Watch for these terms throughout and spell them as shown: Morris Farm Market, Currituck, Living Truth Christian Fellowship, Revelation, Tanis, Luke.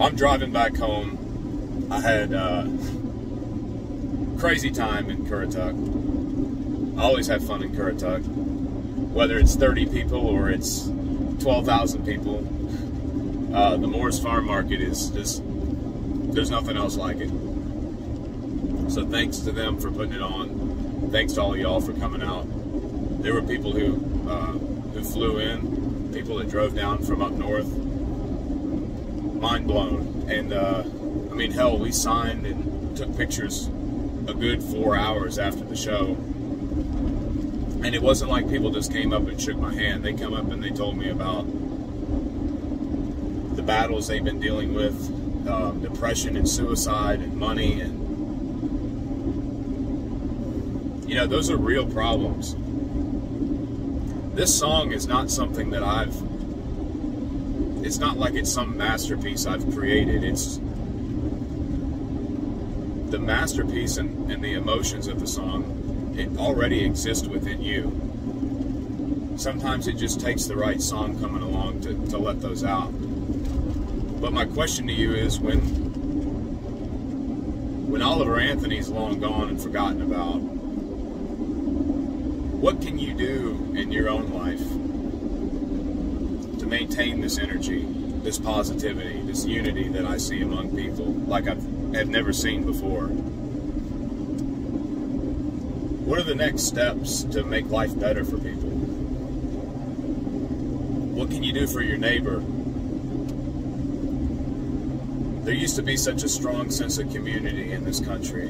I'm driving back home. I had crazy time in Currituck. I always have fun in Currituck, whether it's 30 people or it's 12,000 people. The Morris Farm Market is just, there's nothing else like it. So thanks to them for putting it on. Thanks to all y'all for coming out. There were people who flew in, people that drove down from up north. Mind blown. And I mean, hell, we signed and took pictures a good 4 hours after the show. And it wasn't like people just came up and shook my hand. They come up and they told me about the battles they've been dealing with, depression and suicide and money, and you know, those are real problems. This song is not something that it's not like it's some masterpiece I've created. It's the masterpiece and the emotions of the song, it already exists within you. Sometimes it just takes the right song coming along to let those out. But my question to you is, when Oliver Anthony's long gone and forgotten about, what can you do in your own life to maintain this energy, this positivity, this unity that I see among people like I've never seen before? What are the next steps to make life better for people? What can you do for your neighbor? There used to be such a strong sense of community in this country.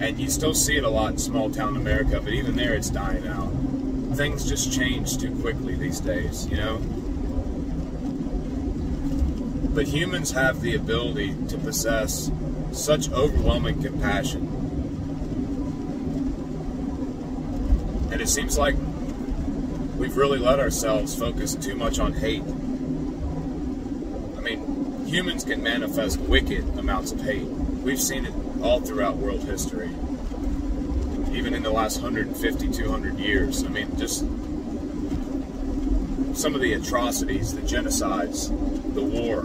And you still see it a lot in small town America, but even there it's dying out. Things just change too quickly these days, you know? But humans have the ability to possess such overwhelming compassion. And it seems like we've really let ourselves focus too much on hate. I mean, humans can manifest wicked amounts of hate. We've seen it all throughout world history, even in the last 150, 200 years. I mean, just some of the atrocities, the genocides, the war.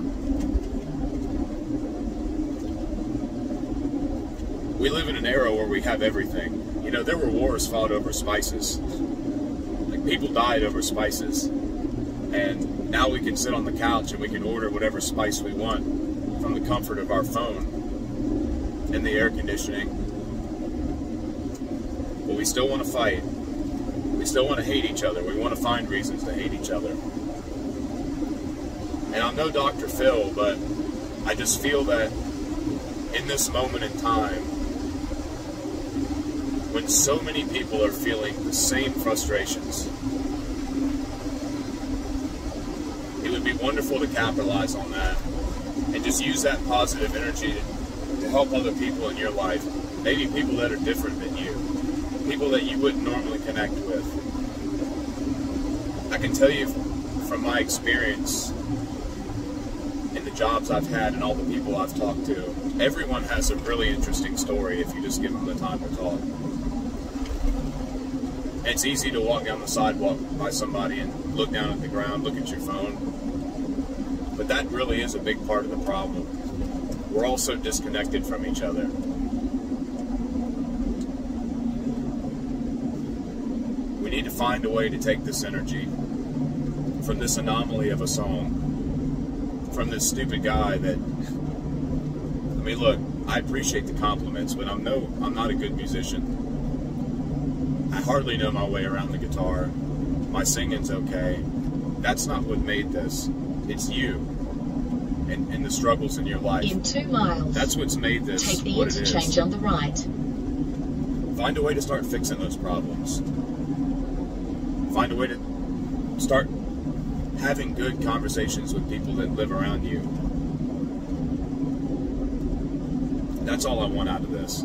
We live in an era where we have everything. You know, there were wars fought over spices. Like, people died over spices. And now we can sit on the couch and we can order whatever spice we want from the comfort of our phone and the air conditioning. But we still want to fight. We still want to hate each other. We want to find reasons to hate each other. And I'm no Dr. Phil, but I just feel that in this moment in time, when so many people are feeling the same frustrations, it would be wonderful to capitalize on that and just use that positive energy to help other people in your life, maybe people that are different than you, people that you wouldn't normally connect with. I can tell you from my experience in the jobs I've had and all the people I've talked to, everyone has a really interesting story if you just give them the time to talk. It's easy to walk down the sidewalk by somebody and look down at the ground, look at your phone, but that really is a big part of the problem. We're all so disconnected from each other. We need to find a way to take this energy from this anomaly of a song, from this stupid guy that, I mean, look, I appreciate the compliments, but I'm not a good musician. I hardly know my way around the guitar. My singing's okay. That's not what made this. It's you. And the struggles in your life. In 2 miles. That's what's made this what it is. Take the interchange on the right. Find a way to start fixing those problems. Find a way to start having good conversations with people that live around you. That's all I want out of this.